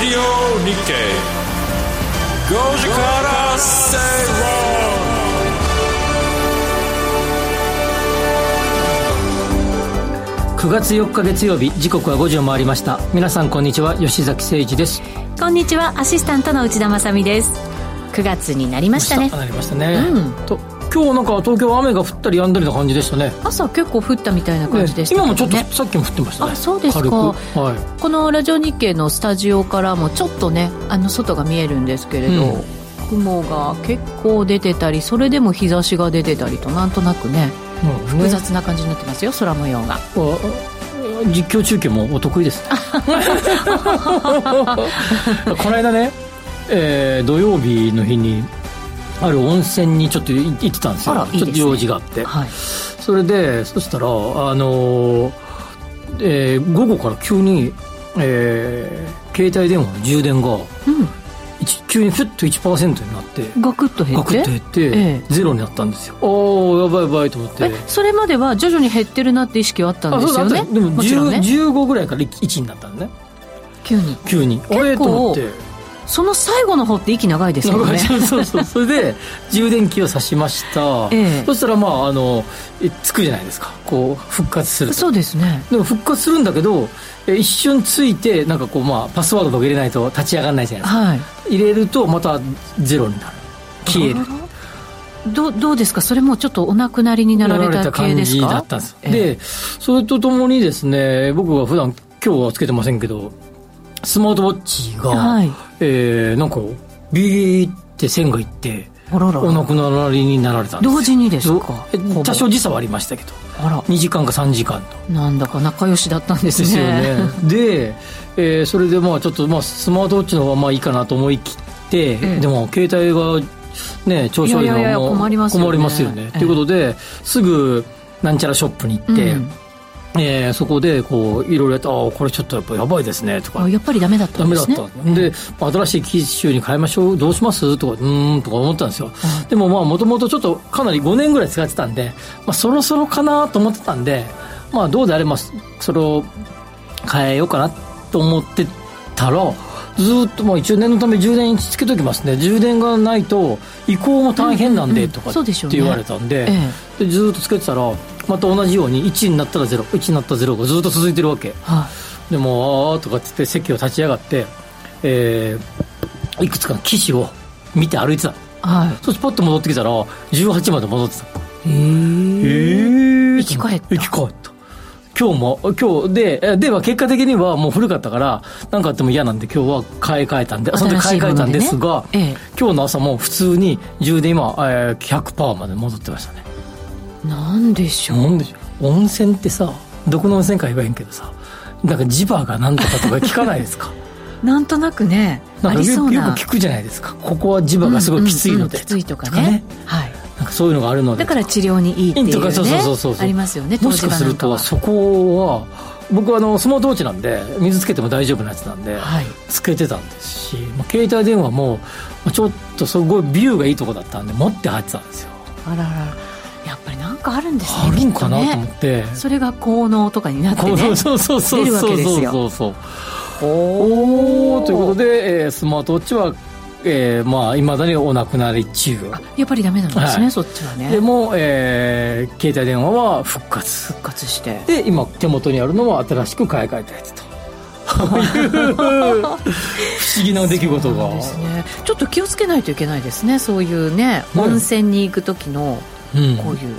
ディオ日経5時から正論。9月4日月曜日、時刻は5時を回りました。皆さんこんにちは、吉崎誠一です。こんにちは、アシスタントの内田まさみです。9月になりましたね。なりましたね、と今日なんか東京は雨が降ったりやんだりな感じでしたね。朝結構降ったみたいな感じでしたね。今もちょっとさっきも降ってましたね。あ、そうですか、はい、このラジオ日経のスタジオからもちょっとね、外が見えるんですけれど、雲が結構出てたり、それでも日差しが出てたりと、なんとなくね、複雑な感じになってますよ、空模様が。実況中継もお得意ですねこの間ね、土曜日の日にある温泉にちょっと行ってたんですよ。ちょっと用事があって、いいですね。はい、それでそしたら午後から急に、携帯電話の充電が、急にふっと 1% になってガクッと減って、ゼロになったんですよ。おー、やばいと思って。それまでは徐々に減ってるなって意識はあったんですよね。でも15ぐらいから1になったのね、急に。あれと思って、その最後の方って息長いですよね。そうそれで充電器を挿しました、そしたらつくじゃないですか、こう復活する。そうですね。でも復活するんだけど、一瞬ついてなんかこう、パスワードとか入れないと立ち上がらないじゃないですか、入れるとまたゼロになる、消える。どうですか、それもちょっとお亡くなりになられた系ですか。なられた感じだったんです、でそれとともにですね、僕は普段今日はつけてませんけど、スマートウォッチが、なんかビーって線がいって、お亡くなりになられたんです。同時にですか。多少時差はありましたけど、2時間か3時間と。なんだか仲良しだったんですね。ですよね。で、それでちょっとスマートウォッチの方はまあいいかなと思い切って、でも携帯がね、調子悪いのは困りますよね。ということで、すぐなんちゃらショップに行って、そこでこういろいろやって、これちょっとやばいですねとか、やっぱりダメだったんですね。で、新しい機種に変えましょう、どうしますとか、とか思ったんですよ。でももともとちょっとかなり5年ぐらい使ってたんで、そろそろかなと思ってたんで、どうであれそれを変えようかなと思ってたら、ずっと一応念のため充電つけときますね、充電がないと移行も大変なんでとかって言われたんで、でずっとつけてたら、また同じように1になったら0、1になったら0がずっと続いてるわけ、でもとかって言って席を立ち上がって、いくつかの機種を見て歩いてた、そしてパッと戻ってきたら18まで戻ってた。生き返った。今日では結果的にはもう古かったから何かあっても嫌なんで、今日は買い替えたんで、その時買い替えたんですが、今日の朝も普通に10で今 100% まで戻ってましたね。なんでしょう。温泉ってさ、どこの温泉か言わへんけどさ、なんか磁場がなんとかとか聞かないですかなんとなくね、ありそうな、よく聞くじゃないですか、ここは磁場がすごいきついので、きついとかね、なんかそういうのがあるので、だから治療にいいっていうね、そうありますよね。もしかするとそこは僕はスマートウォッチなんで水つけても大丈夫なやつなんで、つけてたんですし、携帯電話もちょっとすごいビューがいいとこだったんで持って入ってたんですよ。やっぱりなんかあるんですね、あるんかなと思って、それが効能とかになってね、出るわけですよ。ということで、スマートウォッチは、未だにお亡くなり中。やっぱりダメなんですね、そっちはね。でも、携帯電話は復活してで、今手元にあるのは新しく買い替えたやつと不思議な出来事が、ちょっと気をつけないといけないですね、そういうね、温泉に行く時のこういう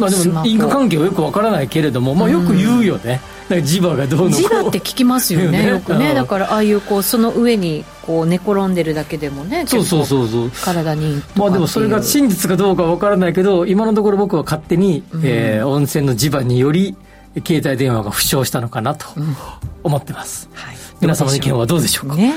でも因果関係はよくわからないけれども、よく言うよね、なんか磁場がどうのこう、磁場って聞きますよねよくね。だからああいうこう、その上にこう寝転んでるだけでもね、そう体にとか、でもそれが真実かどうかわからないけど、今のところ僕は勝手に、温泉の磁場により携帯電話が負傷したのかなと思ってます、皆様の意見はどうでしょうかね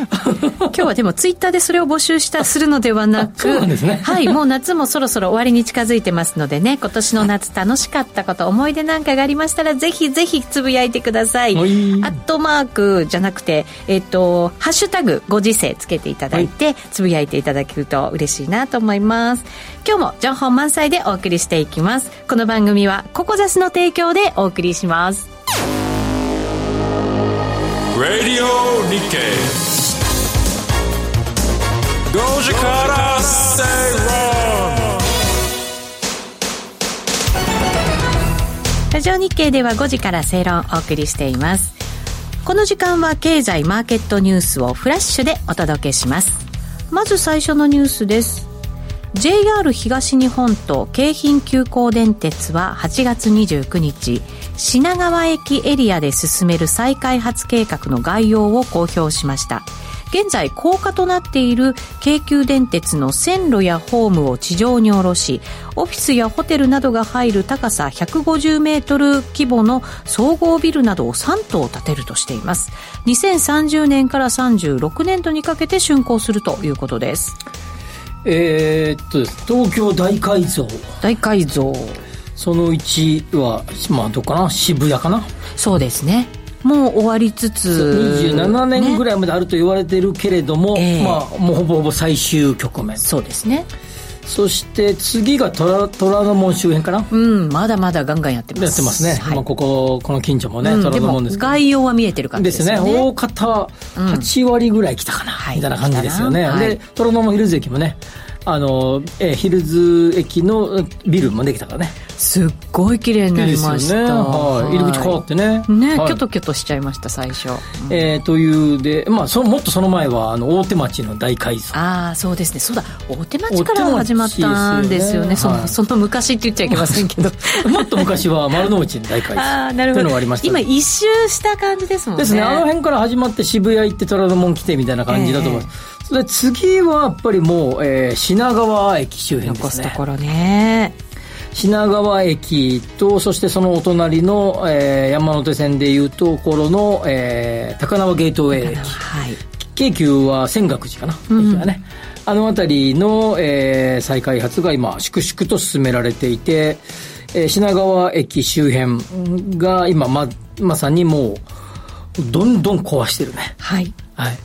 今日はでもツイッターでそれを募集するのではなく、そうなんですね、もう夏もそろそろ終わりに近づいてますのでね、今年の夏楽しかったこと、思い出なんかがありましたら、ぜひつぶやいてください。アットマークじゃなくて、ハッシュタグご時世つけていただいて、つぶやいていただけると嬉しいなと思います。今日も情報満載でお送りしていきます。この番組はココザスの提供でお送りします。ラジオ日経5時からステイロン。ラジオ日経では5時から正論をお送りしています。この時間は経済マーケットニュースをフラッシュでお届けします。まず最初のニュースです。 JR 東日本と京浜急行電鉄は8月29日品川駅エリアで進める再開発計画の概要を公表しました。現在高架となっている京急電鉄の線路やホームを地上に下ろし、オフィスやホテルなどが入る高さ150メートル規模の総合ビルなどを3棟建てるとしています。2030年から36年度にかけて竣工するということです。東京大改造その1は、どこかな、渋谷かな。そうですね、もう終わりつつ27年ぐらいまであると言われているけれども、もうほぼほぼ最終局面。そうですね。そして次が虎ノ門周辺かな、まだまだガンガンやってますね、はい。この近所もね、虎ノ門ですから、でも概要は見えてる感じですよ ね大方は8割ぐらい来たかな、みたいな感じですよね、はい。で虎ノ門ヒルズ駅もね、ヒルズ駅のビルもできたからね、すっごい綺麗になりました、ね、はい、入り口変わってね、はい、キョトキョトしちゃいました最初、というで、もっとその前は大手町の大改造。そうですね、そうだ、大手町から始まったんですよね、はい、その昔って言っちゃいけませんけどもっと昔は丸の内の大改造というのがありました、ね、今一周した感じですもんね。ですね、あの辺から始まって渋谷行って虎ノ門来てみたいな感じだと思います。で次はやっぱりもう、品川駅周辺ですね。残すところね。品川駅とそしてそのお隣の、山手線でいうところの、高輪ゲートウェイ駅、はい、京急は泉岳寺かな、駅はね、あの辺りの、再開発が今粛々と進められていて、品川駅周辺が今 まさにもうどんどん壊してるね。はいはい。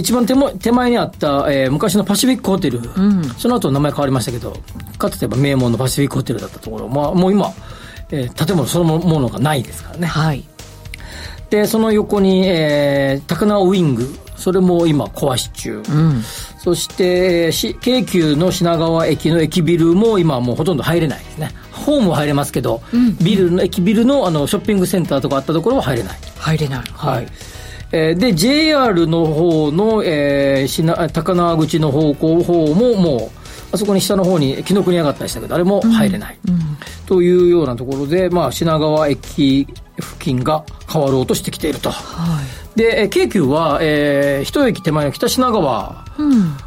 一番手前にあった、昔のパシフィックホテル、その後名前変わりましたけど、かつては名門のパシフィックホテルだったところ、もう今、建物そのものがないですからね、はい。でその横に、高輪ウイング、それも今壊し中、そして京急の品川駅の駅ビルも今はもうほとんど入れないですね。ホームは入れますけど、ビルの駅ビルの、ショッピングセンターとかあったところは入れない、はい。で JR の方の、高輪口の方ももうあそこに下の方に紀ノ国屋があったりしたけど、あれも入れない、というようなところで、品川駅付近が変わろうとしてきていると、はい。で京急は、一駅手前の北品川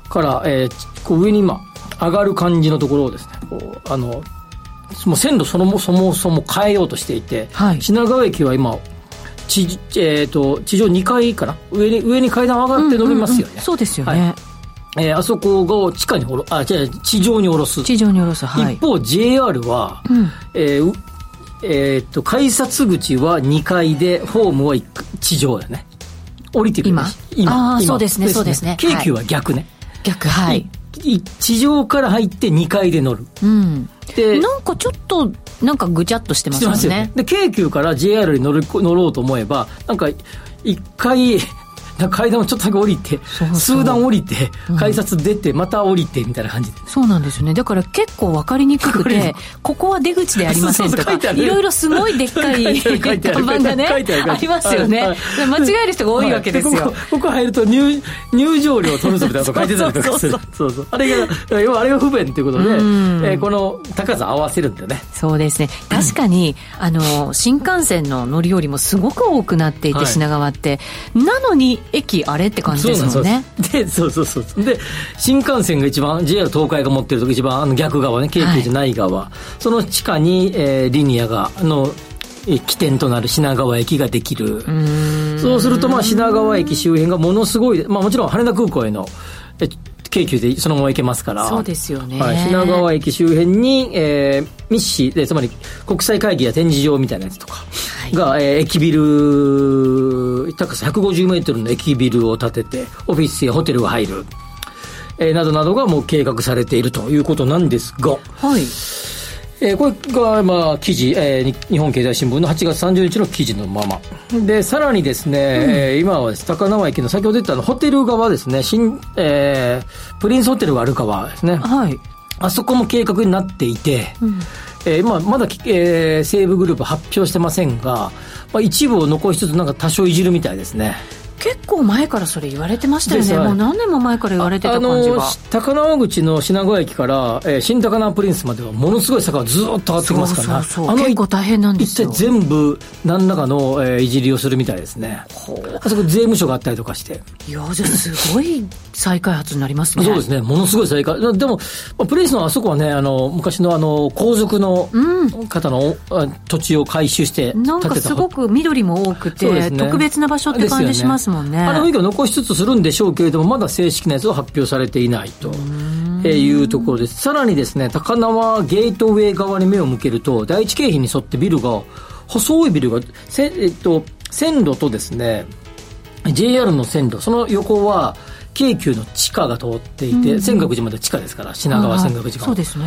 から、上に今上がる感じのところをですね、もう線路そもそも変えようとしていて、はい、品川駅は今地上2階かな、上に階段上がって乗りますよね、そうですよね、はい。あそこを地上に下ろす。はい、一方 JR は、改札口は2階でホームは地上だね。降りてくる今そうですね。京急は逆ね。逆、はい。地上から入って2階で乗る。でちょっとぐちゃっとしてますよね。で京急から JR に乗ろうと思えば1回階段をちょっとだけ降りて、数段降りて、改札出て、また降りてみたいな感じで、そうなんですよね。だから結構分かりにくくて、ここは出口でありませんとか、いろいろすごいでっかい看板がね、ありますよね、はいはい。間違える人が多いわけですよ。ここ入ると入場料取るぞみたいなこと書いてたりとかする。そうそう。あれが不便ということで、この高さ合わせるんだよね。そうですね。確かに新幹線の乗りよりもすごく多くなっていて、品川ってなのに。駅あれって感じですもんね。そうそうで新幹線が一番 JR 東海が持ってると一番逆側ね、京急じゃない側、はい、その地下に、リニアが起点となる品川駅ができる。そうすると品川駅周辺がものすごい、もちろん羽田空港への京急でそのまま行けますから。そうですよね、はい。品川駅周辺に、密市で、つまり国際会議や展示場みたいなやつとかが、はい、駅ビル高さ150メートルの駅ビルを建ててオフィスやホテルが入る、などなどがもう計画されているということなんですが、はい。これがまあ記事、日本経済新聞の8月30日の記事のままで、さらにですね、今はです高輪駅の先ほど言ったホテル側ですね、プリンスホテルがある側ですね、はい、あそこも計画になっていて、うん、まだ、西武グループ発表してませんが、まあ、一部を残しつつなんか多少いじるみたいですね。結構前からそれ言われてましたよね、はい、もう何年も前から言われてた感じが。高輪口の品川駅から、新高輪プリンスまではものすごい坂がずっと上がってきますからね。そうそうそう、結構大変なんですよ。一体全部何らかの、いじりをするみたいですね。ほう、あそこ税務署があったりとかして、いやじゃあすごい再開発になりますね。そうですね、ものすごい再開発でも、まあ、プリンスのあそこはね、昔の皇族の方の、うん、土地を回収して建てた、なんかすごく緑も多くて、ね、特別な場所って感じしますもんね。あの雰囲気を残しつつするんでしょうけれども、まだ正式なやつは発表されていないというところです。さらにですね、高輪ゲートウェイ側に目を向けると、第一京浜に沿ってビルが、細いビルが、線路とですね JR の線路、その横は京急の地下が通っていて、泉岳寺まで地下ですから、品川泉岳寺間、そうです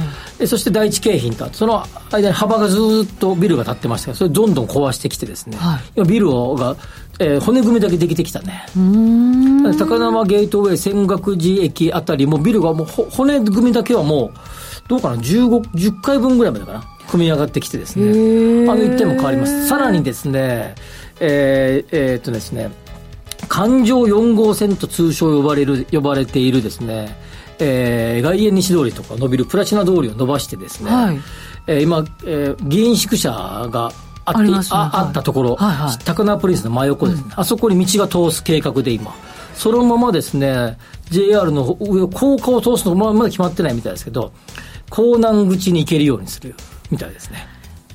ね。そして第一京浜と、その間に幅がずっとビルが立ってましたから、それどんどん壊してきてですね、はい、ビルが、骨組みだけできてきたね。うーん、高輪ゲートウェイ泉岳寺駅あたりもビルがもう骨組みだけはもうどうかな、10階分ぐらいまでかな、組み上がってきてですね、一点も変わります。さらにですね、ですね、環状4号線と通称呼ばれているですね、外苑西通りとか伸びるプラチナ通りを伸ばしてですね、はい、今、議員宿舎があったところ、はいはいはい、高輪プリンスの真横ですね、うん、あそこに道が通す計画で、今そのままですね JR の上を高架を通すのまだ決まってないみたいですけど、港南口に行けるようにするみたいですね。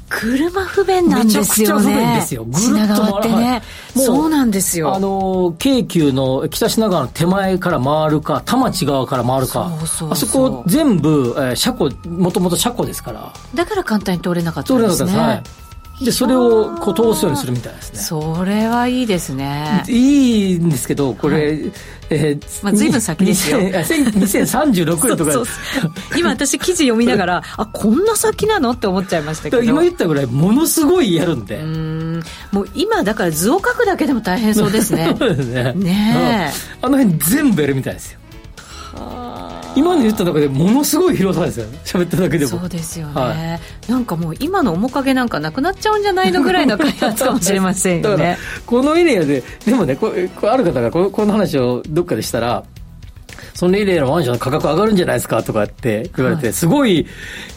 車不便なんですよね。めちゃくちゃ不便ですよ。ぐるっと回らない。品川ってね。そうなんですよ。京急の北品川の手前から回るか、田町側から回るか、そうそうそう、あそこ全部、車庫、もともと車庫ですから。だから簡単に通れなかったんですね。通れなかったですね。でそれをこう通すようにするみたいですね。それはいいですね。いいんですけど、これ、はい、随分先ですよ。2036年とかそうそうそう、今私記事読みながらあ、こんな先なのって思っちゃいましたけど、今言ったぐらいものすごいやるんで、もう今だから図を描くだけでも大変そうですね。そうですね。ねえ、あの辺全部やるみたいですよ。今の言った中でものすごい広さですよね、喋っただけでも。そうですよね、はい、なんかもう今の面影なんかなくなっちゃうんじゃないのぐらいの開発かもしれませんよね。だからこのエリアででもね、こある方がこの話をどっかでしたら、そのエリアのマンションの価格上がるんじゃないですかとかって言われて、はい、すごい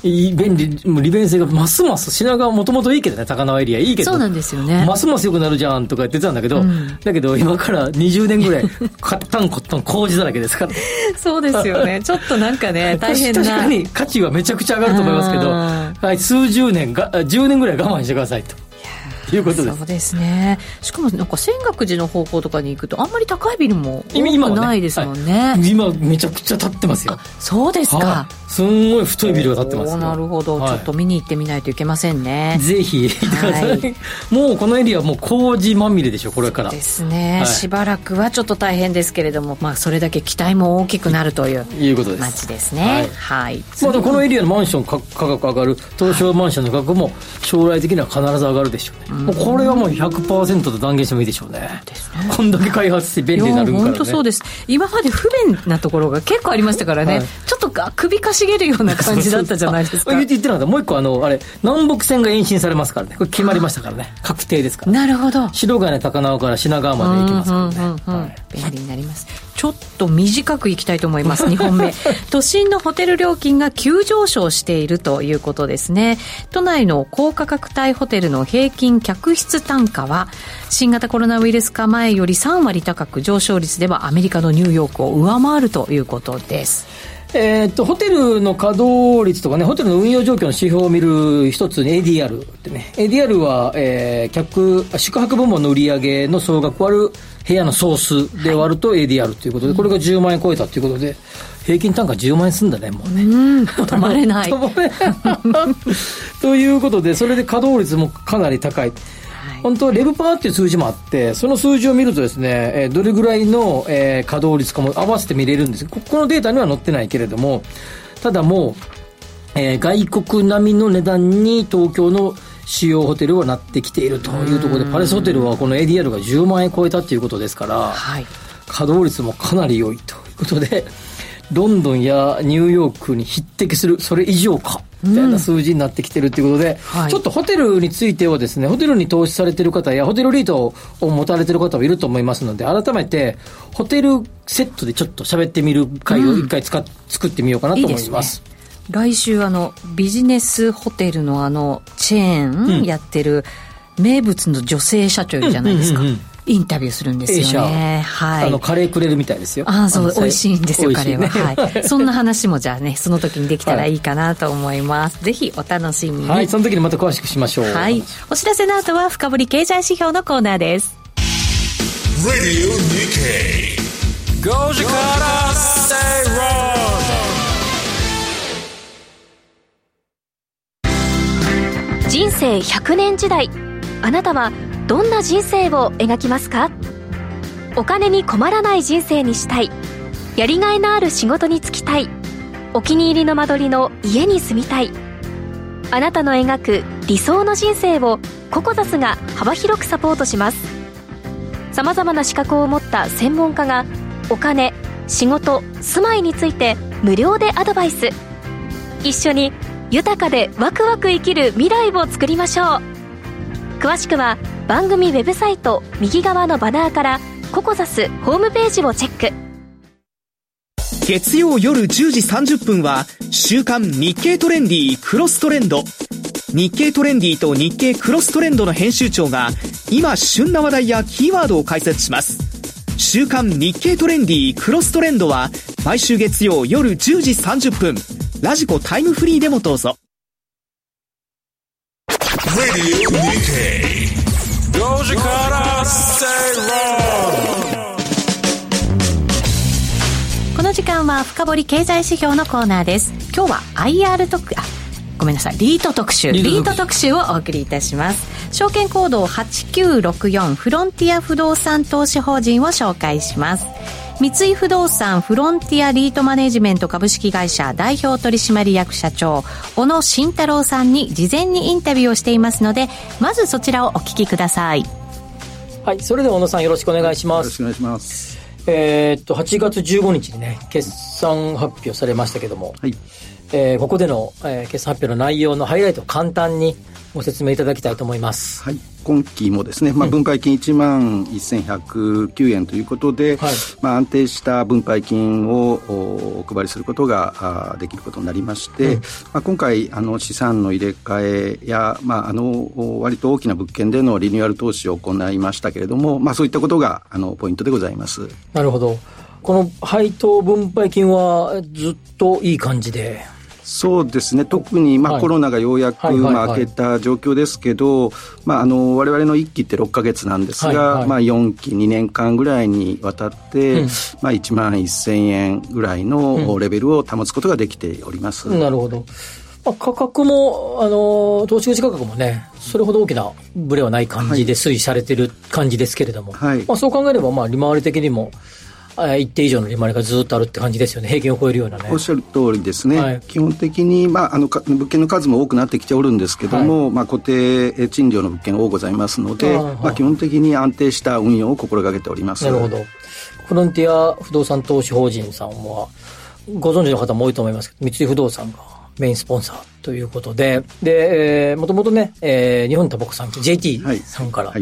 便利、利便性がますます、品川もともといいけどね、高輪エリアいいけど、そうなんですよね、ますます良くなるじゃんとか言ってたんだけど、うん、だけど今から20年ぐらい買ったんこったん工事だらけですからそうですよね。ちょっとなんかね大変な、確かに価値はめちゃくちゃ上がると思いますけど、はい、数十年が10年ぐらい我慢してくださいということです。そうですね。しかもなんか泉岳寺の方向とかに行くとあんまり高いビルも多くないですもんね。 今めちゃくちゃ建ってますよ。あ、そうですか、はい、すんごい太いビルが建ってますよ。なるほど、はい、ちょっと見に行ってみないといけませんね。ぜひ、はい、もうこのエリアもう工事まみれでしょ、これから。そうですね、はい、しばらくはちょっと大変ですけれども、まあ、それだけ期待も大きくなるということです。街ですね、はいはい。まあ、このエリアのマンション価格上がる、東証マンションの価格も将来的には必ず上がるでしょうね、うん、もうこれはもう 100% と断言してもいいでしょうね。こんだけ開発して便利になるんからね。本当そうです。今まで不便なところが結構ありましたからね、はい、ちょっと首かしげるような感じだったじゃないですか。言ってなかった。もう一個あれ南北線が延伸されますからね、これ決まりましたからね、確定ですから。なるほど。白金高輪から品川まで行きますからね、はい、便利になります。ちょっと短くいきたいと思います2本目都心のホテル料金が急上昇しているということですね。都内の高価格帯ホテルの平均客室単価は新型コロナウイルス化前より3割高く、上昇率ではアメリカのニューヨークを上回るということです。ホテルの稼働率とかね、ホテルの運用状況の指標を見る一つに ADR ってね、ADR は、宿泊部門の売上の総額割る部屋の総数で割ると ADR ということで、はい、これが10万円超えたということで、平均単価10万円すんだね、もうね、止まれないということで、それで稼働率もかなり高い。本当はレブパーっていう数字もあって、その数字を見るとですね、どれぐらいの稼働率かも合わせて見れるんです。このデータには載ってないけれども、ただもう外国並みの値段に東京の主要ホテルはなってきているというところで、パレスホテルはこの ADR が10万円超えたということですから、はい、稼働率もかなり良いということで、ロンドンやニューヨークに匹敵する、それ以上かみたいな数字になってきてるということで、はい、ちょっとホテルについてはですね、ホテルに投資されている方やホテルリートを持たれている方もいると思いますので、改めてホテルセットでちょっと喋ってみる会を一回作ってみようかなと思います。いいですね。来週ビジネスホテルのチェーンやってる名物の女性社長いるじゃないですか、インタビューするんですよね、はい、カレーくれるみたいですよ。ああ、そう、美味しいんですよ、カレーは、はい、そんな話もじゃあね、その時にできたらいいかなと思います、はい、ぜひお楽しみに。はい、その時にまた詳しくしましょう。はい、お知らせの後は深掘り経済指標のコーナーです。ラジオ日経5時からステイロード。人生100年時代、あなたはどんな人生を描きますか？お金に困らない人生にしたい、やりがいのある仕事に就きたい、お気に入りの間取りの家に住みたい、あなたの描く理想の人生をココザスが幅広くサポートします。さまざまな資格を持った専門家がお金、仕事、住まいについて無料でアドバイス。一緒に豊かでワクワク生きる未来を作りましょう。詳しくは番組ウェブサイト右側のバナーからココザスホームページをチェック。月曜夜10時30分は週刊日経トレンディークロストレンド。日経トレンディーと日経クロストレンドの編集長が今旬な話題やキーワードを解説します。週刊日経トレンディークロストレンドは毎週月曜夜10時30分、ラジコタイムフリーでもどうぞ。この時間は深掘り経済指標のコーナーです。今日は リート特集、リート特集をお送りいたします。証券コード8964フロンティア不動産投資法人を紹介します。三井不動産フロンティアリートマネジメント株式会社代表取締役社長小野慎太郎さんに事前にインタビューをしていますので、まずそちらをお聞きください。はい、それでは小野さん、よろしくお願いします。よろしくお願いします。8月15日にね、決算発表されましたけども、はい、ここでの、決算発表の内容のハイライトを簡単にご説明いただきたいと思います。はい、今期もですね、分配金1万1109円ということで、はい、安定した分配金をお配りすることができることになりまして、今回資産の入れ替えや、割と大きな物件でのリニューアル投資を行いましたけれども、そういったことがポイントでございます。なるほど。この配当分配金はずっといい感じで。そうですね、特に、はい、コロナがようやく明けた状況ですけど、我々の1期って6ヶ月なんですが、4期2年間ぐらいにわたって、1万1000円ぐらいのレベルを保つことができております。なるほど。価格も投資口価格もね、それほど大きなブレはない感じで推移されてる感じですけれども、そう考えれば利回り的にも一定以上の利回りがずっとあるって感じですよね。平均を超えるようなね。おっしゃる通りですね、はい、基本的に、物件の数も多くなってきておるんですけども、固定賃料の物件が多くございますので、基本的に安定した運用を心がけております。なるほど。フロンティア不動産投資法人さんはご存知の方も多いと思いますけど、三井不動産がメインスポンサーということで、もともとね、日本タバコ産業 JT さんから、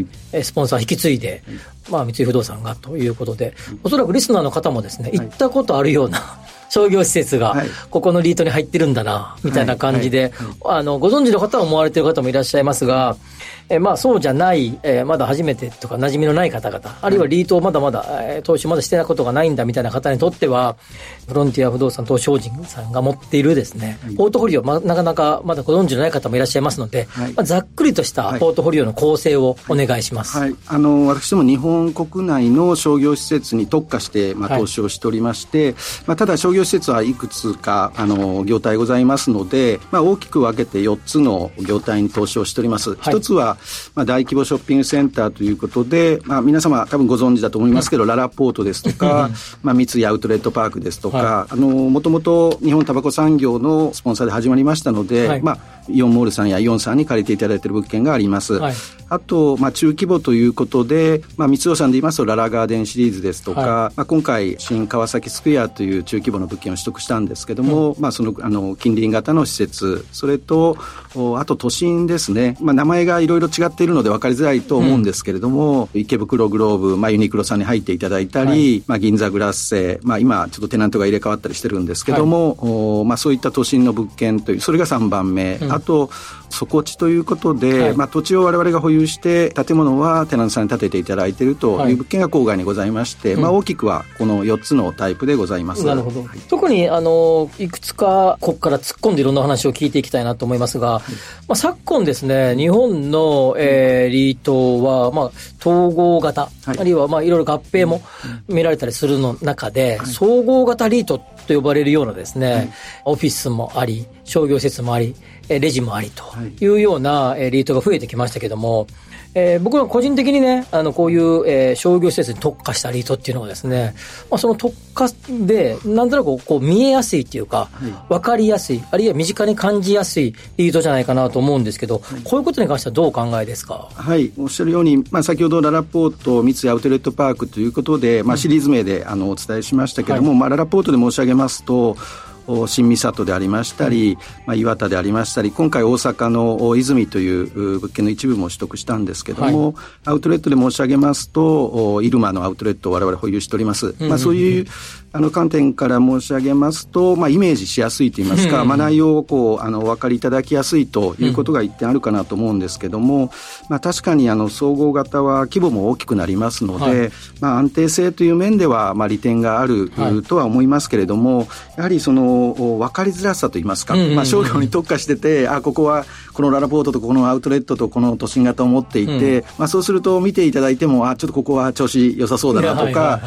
スポンサー引き継いで、三井不動産がということで、おそらくリスナーの方もですね、行ったことあるような商業施設が、ここのリートに入ってるんだなみたいな感じで、ご存知の方は思われている方もいらっしゃいますが、そうじゃない、まだ初めてとか馴染みのない方々、あるいはリートをまだまだ、投資まだしてないことがないんだみたいな方にとっては、フロンティア不動産投資法人さんが持っているですね、ポートフォリオ、なかなかまだご存知のない方もいらっしゃいますので、ざっくりとしたポートフォリオの構成をお願いします。私ども日本国内の商業施設に特化して、投資をしておりまして、ただ商業業施設はいくつか業態ございますので、大きく分けて4つの業態に投資をしております、はい、1つは、大規模ショッピングセンターということで、皆様多分ご存知だと思いますけど、ララポートですとか、三井アウトレットパークですとか、もともと日本タバコ産業のスポンサーで始まりましたので、はい、イオンモールさんやイオンさんに借りていただいている物件があります、はい、あと、中規模ということで、三尾さんで言いますとララガーデンシリーズですとか、はい、今回新川崎スクエアという中規模の物件を取得したんですけども、うん、その近隣型の施設、それとあと都心ですね、名前がいろいろ違っているので分かりづらいと思うんですけれども、うん、池袋グローブ、ユニクロさんに入っていただいたり、はい、銀座グラッセ、今ちょっとテナントが入れ替わったりしてるんですけども、はい、そういった都心の物件という、それが3番目、うん、あと底地ということで、はい、土地を我々が保有して建物はテナントさんに建てていただいているという物件が郊外にございまして、はい、大きくはこの4つのタイプでございます。なるほど、はい、特にいくつかここから突っ込んでいろんな話を聞いていきたいなと思いますが、はい、昨今ですね、日本の、リートは、統合型、はい、あるいは、いろいろ合併も見られたりするの中で、はい、総合型リートと呼ばれるようなですね、はい、オフィスもあり、商業施設もあり、レジもありというようなリートが増えてきましたけども、僕は個人的にね、こういう、商業施設に特化したリートっていうのはですね、その特化でなんとなくこう見えやすいっていうか、はい、分かりやすい、あるいは身近に感じやすいリートじゃないかなと思うんですけど、はい、こういうことに関してはどうお考えですか？はい、おっしゃるように、先ほどララポート、三井アウトレットパークということで、シリーズ名でお伝えしましたけども、はい、ララポートで申し上げますと、新三郷でありましたり、岩田でありましたり、今回大阪の泉という物件の一部も取得したんですけども、はい、アウトレットで申し上げますと入間のアウトレットを我々保有しております、そういう観点から申し上げますと、イメージしやすいといいますか、内容をこうお分かりいただきやすいということが一点あるかなと思うんですけども、確かに総合型は規模も大きくなりますので、はい、安定性という面では利点があるとは思いますけれども、はい、やはりその分かりづらさといいますか、商業に特化してて、ここはこのララポートとこのアウトレットとこの都心型を持っていて、そうすると見ていただいても、ちょっとここは調子良さそうだなとか、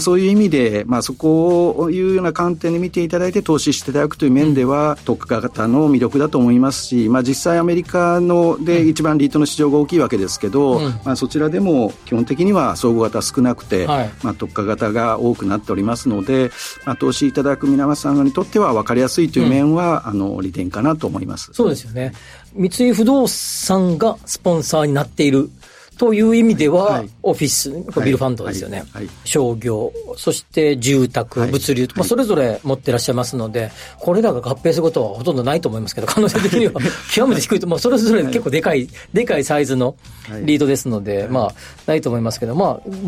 そういう意味で、そこをいうような観点で見ていただいて投資していただくという面では、特化型の魅力だと思いますし、実際アメリカので一番リートの市場が大きいわけですけど、そちらでも基本的には総合型少なくて、はい、特化型が多くなっておりますので、投資いただく皆さんにとっては分かりやすいという面は、利点かなと思います。そうですよね。三井不動産がスポンサーになっているという意味では、はい、オフィス、これビルファンドですよね、はいはい、商業、そして住宅、はい、物流、それぞれ持っていらっしゃいますので、これらが合併することはほとんどないと思いますけど、可能性的には極めて低いと、それぞれ結構でかいサイズのリードですので、ないと思いますけど、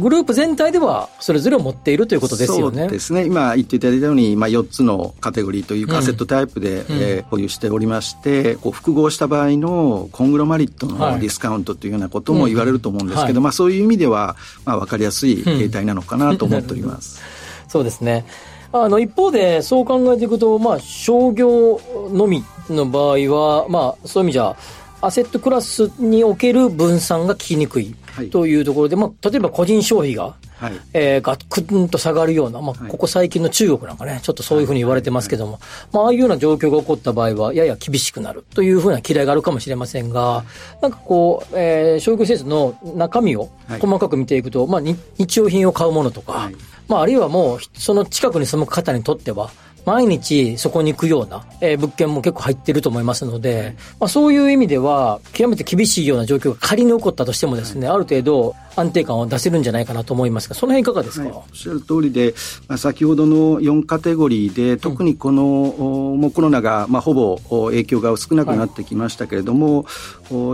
グループ全体ではそれぞれを持っているということですよね。そうですね。今言っていただいたように、4つのカテゴリーというか、アセットタイプで、保有しておりまして、こう複合した場合のコングロマリットのディスカウントというようなことも言われると思うんですけど、はい、そういう意味では、分かりやすい形態なのかなと思っております、そうですね。一方でそう考えていくと、商業のみの場合は、そういう意味じゃアセットクラスにおける分散が効きにくいというところで、例えば個人消費が、はい、ガクンと下がるような、ここ最近の中国なんかね、ちょっとそういうふうに言われてますけども、ああいうような状況が起こった場合はやや厳しくなるというふうな嫌いがあるかもしれませんが、なんかこう、商業施設の中身を細かく見ていくと、日用品を買うものとか、はい、あるいはもうその近くに住む方にとっては毎日そこに行くような、物件も結構入っていると思いますので、そういう意味では極めて厳しいような状況が仮に起こったとしてもですね、ある程度安定感を出せるんじゃないかなと思いますが、その辺いかがですか？はい、おっしゃる通りで、先ほどの4カテゴリーで特にこの、もうコロナが、ほぼ影響が少なくなってきましたけれども、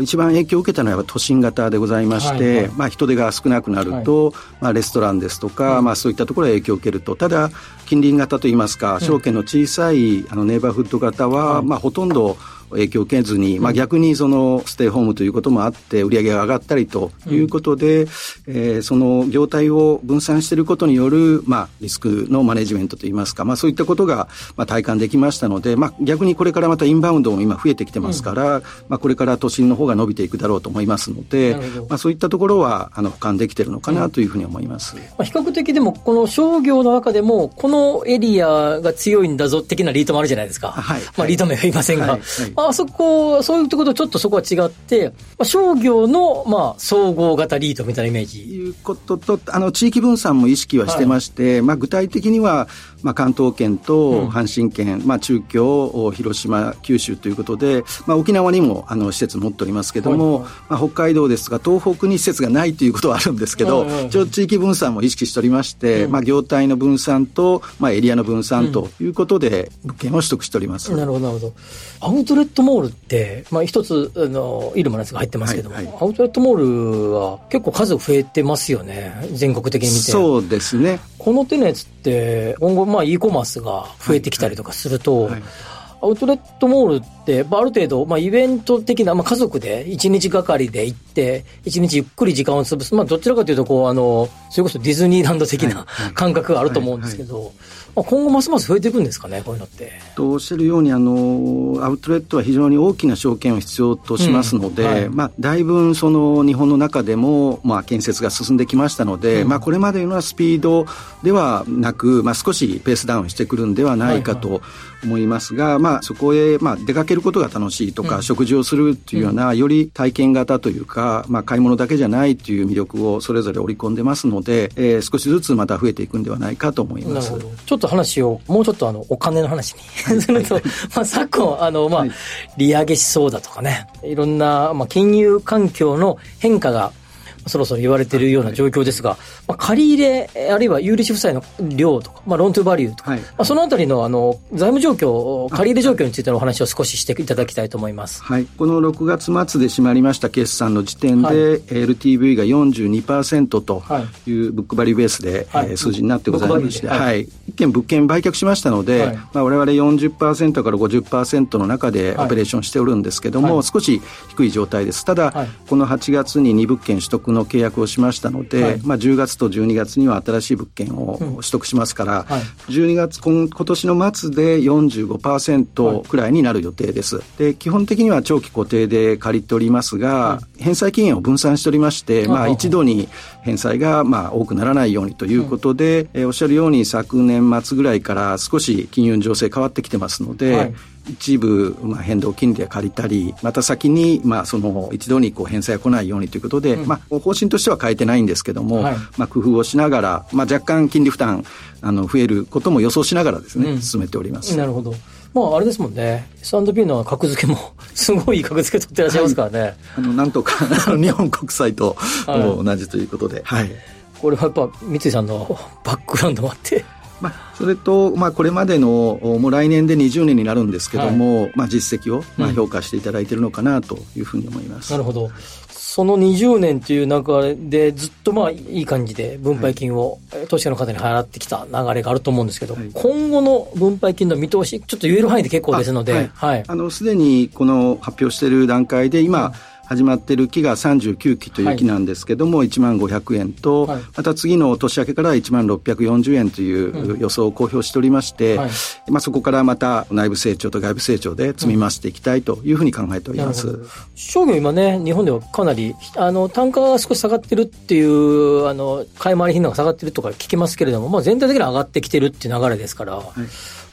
一番影響を受けたのは都心型でございまして、はいはい、人手が少なくなると、はい、レストランですとか、はい、そういったところが影響を受けると。ただ近隣型といいますか、証券の小さいネイバーフッド型は、はい、ほとんど影響を受けずに、まあ、逆にそのステイホームということもあって売り上げが上がったりということで、その業態を分散していることによる、まあ、リスクのマネジメントといいますか、まあ、そういったことが、まあ、体感できましたので、まあ、逆にこれからまたインバウンドも今増えてきてますから、まあ、これから都心の方が伸びていくだろうと思いますので、まあ、そういったところは俯瞰できているのかなというふうに思います、まあ、比較的でもこの商業の中でもこのエリアが強いんだぞ的なリートもあるじゃないですか、はい、まあ、リート名は言いませんが、はいはい、まあ、そこそういうところとちょっとそこは違って、まあ、商業のまあ総合型リートみたいなイメージということと、地域分散も意識はしてまして、はい、まあ、具体的には、まあ、関東圏と阪神圏、まあ、中京、広島、九州ということで、まあ、沖縄にも施設持っておりますけども、はい、まあ、北海道ですとか東北に施設がないということはあるんですけど、はい、ちょっと地域分散も意識しておりまして、まあ、業態の分散と、まあ、エリアの分散ということで物件を取得しております、なるほどなるほど。アウトレットモールって、まあ、一つイルマのやつが入ってますけども、はいはい、アウトレットモールは結構数増えてますよね、全国的に見て。そうですね。この手のやつって今後まあ e コマースが増えてきたりとかすると、はいはいはい、アウトレットモールって、まあ、ある程度、まあ、イベント的な、まあ、家族で1日がかりで行って1日ゆっくり時間を潰す、まあ、どちらかというとこうそれこそディズニーランド的な感覚があると思うんですけど、まあ、今後ますます増えていくんですかね、こういうのって。とおっしゃるようにアウトレットは非常に大きな証券を必要としますので、うん、はい、まあ、だいぶその日本の中でも、まあ、建設が進んできましたので、まあ、これまでのスピードではなく、まあ、少しペースダウンしてくるんではないかと思いますが、はいはい、まあ、そこへ、まあ、出かけることが楽しいとか、食事をするというようなより体験型というか、まあ、買い物だけじゃないという魅力をそれぞれ織り込んでますので、少しずつまた増えていくんではないかと思います。なるほど。ちょっと話をもうちょっとお金の話にすると、まあ、昨今まあ、はい、利上げしそうだとかね、いろんな、まあ、金融環境の変化がそろそろ言われているような状況ですが、はい、まあ、借り入れあるいは有利子負債の量とか、まあ、ローントゥーバリューとか、はい、まあ、そのあたりの財務状況、借り入れ状況についてのお話を少ししていただきたいと思います、はい、この6月末で締まりました決算の時点で、はい、LTV が 42% というブックバリューベースで、はい、数字になってございまして、はいはい、一件物件売却しましたので、はい、まあ、我々 40% から 50% の中でオペレーションしておるんですけども、はい、少し低い状態です。ただ、はい、この8月に2物件取得の契約をしましたので、はい、まあ、10月と12月には新しい物件を取得しますから、はい、12月今年の末で 45% くらいになる予定です、はい、で基本的には長期固定で借りておりますが、はい、返済期限を分散しておりまして、まあ、一度に返済がまあ多くならないようにということで、はい、おっしゃるように昨年末ぐらいから少し金融情勢変わってきてますので、はい、一部、まあ、変動金利で借りたり、また先に、まあ、その一度にこう返済が来ないようにということで、うん、まあ、方針としては変えてないんですけども、はい、まあ、工夫をしながら、まあ、若干金利負担増えることも予想しながらですね、うん、進めております。なるほど。まあ、あれですもんね、S&P の格付けもすごい格付け取ってらっしゃいますからね、はい、なんとか日本国債と同じということで、はいはい、これはやっぱ三井さんのバックグラウンドもあってまあ、それと、まあ、これまでのもう来年で20年になるんですけども、はい、まあ、実績をまあ評価していただいているのかなというふうに思います、うん、なるほど。その20年という中でずっとまあいい感じで分配金を投資家の方に払ってきた流れがあると思うんですけど、はい、今後の分配金の見通しちょっと言える範囲で結構ですので、はいはい、すでにこの発表している段階で今、うん、始まっている期が39期という期なんですけども、はい、1万500円と、はい、また次の年明けから1万640円という予想を公表しておりまして、うん、はい、まあ、そこからまた内部成長と外部成長で積み増していきたいというふうに考えております、うん、商業今ね日本ではかなり単価が少し下がってるっていう買い回り頻度が下がってるとか聞きますけれども、まあ、全体的に上がってきてるっていう流れですから、はい、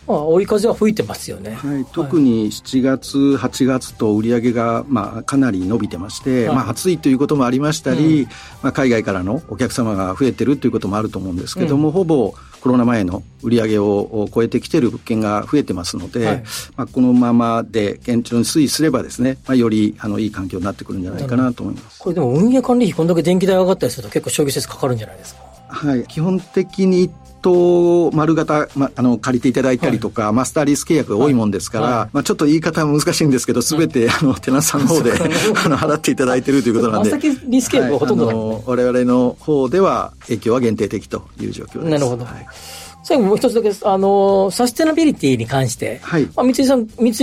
まあ、追い風は吹いてますよね、はい、特に7月、はい、8月と売り上げが、まあ、かなり伸びてまして、はい、まあ、暑いということもありましたり、うん、まあ、海外からのお客様が増えてるということもあると思うんですけども、うん、ほぼコロナ前の売り上げを超えてきている物件が増えてますので、はい、まあ、このままで堅調に推移すればですね、まあ、よりいい環境になってくるんじゃないかなと思います。これでも運営管理費こんだけ電気代上がったりすると結構消費節かかるんじゃないですか。はい、基本的に丸型、ま、借りていただいたりとか、はい、マスターリース契約が多いもんですから、はい、まあ、ちょっと言い方は難しいんですけど、全てテナントさんの方で払っていただいているということなんでマスターリース契約はほとんど、はい、我々の方では影響は限定的という状況です。なるほど、はい、最後もう一つだけです。サステナビリティに関して、はい、三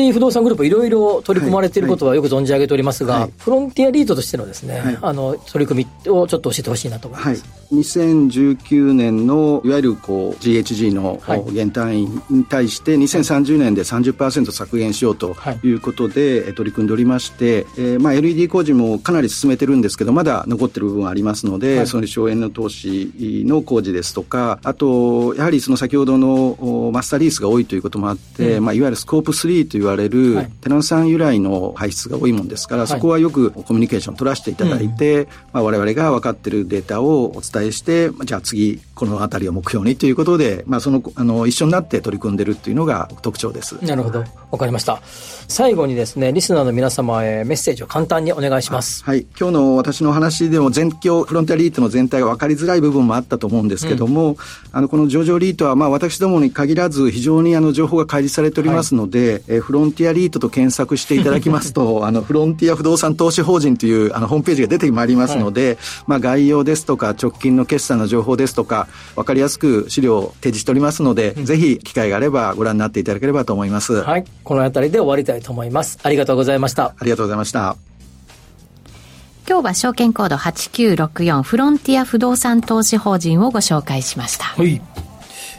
井不動産グループいろいろ取り組まれていることはよく存じ上げておりますが、はいはい、フロンティアリードとしてのですね、はい、取り組みをちょっと教えてほしいなと思います。はい、2019年のいわゆるGHG の減単位に対して、はい、2030年で 30% 削減しようということで、はい、取り組んでおりまして、LED 工事もかなり進めてるんですけど、まだ残ってる部分はありますので、はい、その省エネの投資の工事ですとか、あとやはりその先ほどのマスターリースが多いということもあって、いわゆるスコープ3と言われる、はい、テナントさん由来の排出が多いもんですから、はい、そこはよくコミュニケーション取らせていただいて、我々が分かっているデータをお伝えして、じゃあ次このあたりを目標にということで、一緒になって取り組んでいるというのが特徴です。なるほど、わかりました。最後にですね、リスナーの皆様へメッセージを簡単にお願いします。はい、今日の私の話でもフロンティアリートの全体が分かりづらい部分もあったと思うんですけども、この上場リートは、私どもに限らず非常に情報が開示されておりますので、はい、フロンティアリートと検索していただきますとフロンティア不動産投資法人というホームページが出てまいりますので、はい、概要ですとか直近の決算の情報ですとか分かりやすく資料を提示しておりますので、ぜひ機会があればご覧になっていただければと思います。はい、このあたりで終わりたいと思います。ありがとうございました。ありがとうございました。今日は証券コード8964フロンティア不動産投資法人をご紹介しました。はい、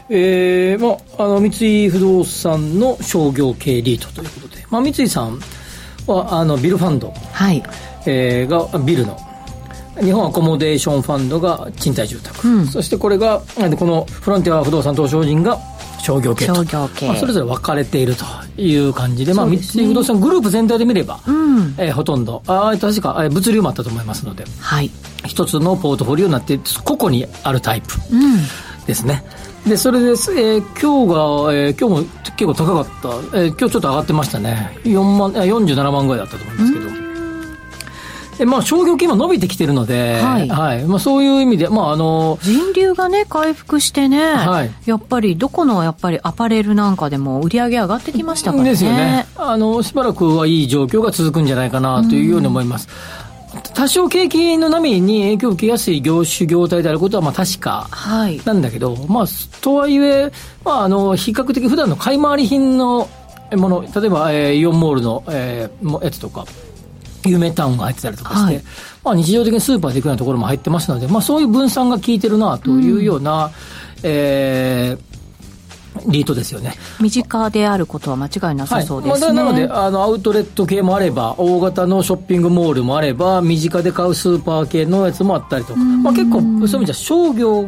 三井不動産の商業系リートということで、三井さんはビルファンド、はい、がビルの、日本アコモデーションファンドが賃貸住宅、そしてこれがこのフロンティア不動産投資法人が商業系と、それぞれ分かれているという感じで、三井不動産グループ全体で見れば、ほとんど確か物流もあったと思いますので、はい、一つのポートフォリオになって個々にあるタイプですね。でそれで、今日も結構高かった、今日ちょっと上がってましたね。47万ぐらいだったと思いますけど、商業系も伸びてきてるので、はいはい、そういう意味で、人流がね回復してね、はい、やっぱりどこのやっぱりアパレルなんかでも売り上げ上がってきましたからね。ですよね。しばらくはいい状況が続くんじゃないかなというように思います。多少景気の波に影響を受けやすい業種業態であることは確かなんだけど、はい、とはいえ、比較的普段の買い回り品のもの、例えば、イオンモールの、やつとか有名タウンが入ってたりとかして、はい、日常的にスーパーで行くようなところも入ってますので、そういう分散が効いてるなというような、リートですよね。身近であることは間違いなさそうですね。はい、なのでアウトレット系もあれば、大型のショッピングモールもあれば、身近で買うスーパー系のやつもあったりとか、結構そういう意味じゃ商業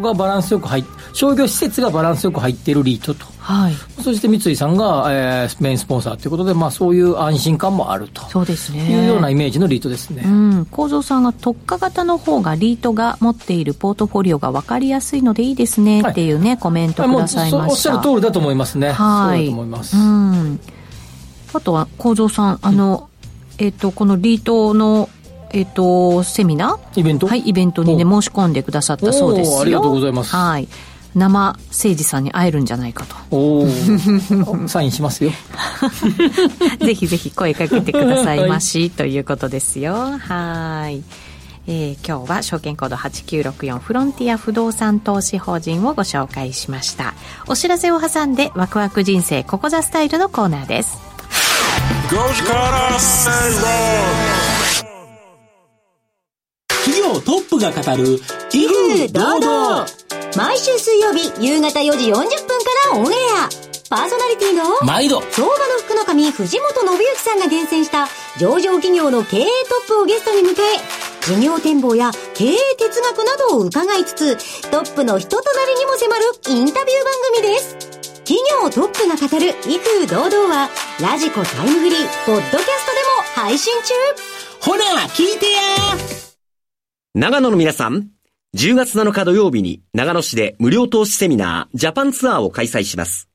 施設がバランスよく入っているリートと、はい、そして三井さんが、メインスポンサーということで、そういう安心感もあると、そうですね、いうようなイメージのリートですね。構造さんが特化型の方がリートが持っているポートフォリオが分かりやすいのでいいですね、はい、っていうねコメントくださいました。おっしゃる通りだと思いますね。はい、そうだと思います。あとは構造さん、このリートのセミナーイベント、はい、イベントにね申し込んでくださったそうですよ。ありがとうございます。はい、生誠司さんに会えるんじゃないかと。サインしますよ。ぜひぜひ声かけてくださいまし、はい、ということですよ。はい、今日は証券コード8964フロンティア不動産投資法人をご紹介しました。お知らせを挟んでワクワク人生ここザスタイルのコーナーです。企業トップが語る威風堂々、毎週水曜日夕方4時40分からオンエア。パーソナリティの毎度相場の福の神藤本信之さんが厳選した上場企業の経営トップをゲストに迎え、事業展望や経営哲学などを伺いつつ、トップの人となりにも迫るインタビュー番組です。企業トップが語る威風堂々はラジコタイムフリーポッドキャストでも配信中。ほら聞いてや。長野の皆さん、10月7日土曜日に長野市で無料投資セミナージャパンツアーを開催します。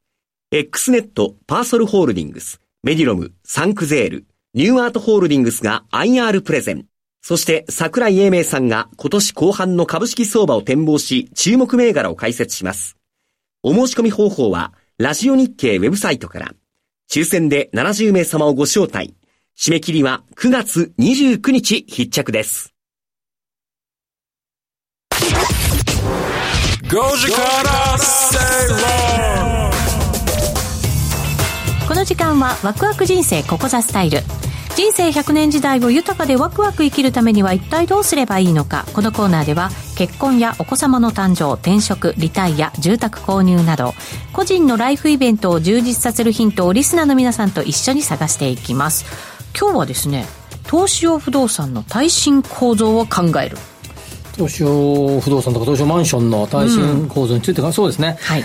X ネット、パーソルホールディングス、メディロム、サンクゼール、ニューアートホールディングスが IR プレゼン。そして桜井英明さんが今年後半の株式相場を展望し、注目銘柄を解説します。お申し込み方法はラジオ日経ウェブサイトから。抽選で70名様をご招待。締め切りは9月29日必着です。5時から正論。この時間はワクワク人生ここザスタイル。人生100年時代を豊かでワクワク生きるためには一体どうすればいいのか。このコーナーでは結婚やお子様の誕生、転職、リタイア、住宅購入など個人のライフイベントを充実させるヒントをリスナーの皆さんと一緒に探していきます。今日はですね、投資用不動産の耐震構造を考える。投資用不動産とか投資用マンションの耐震構造についてか、そうですね、はい、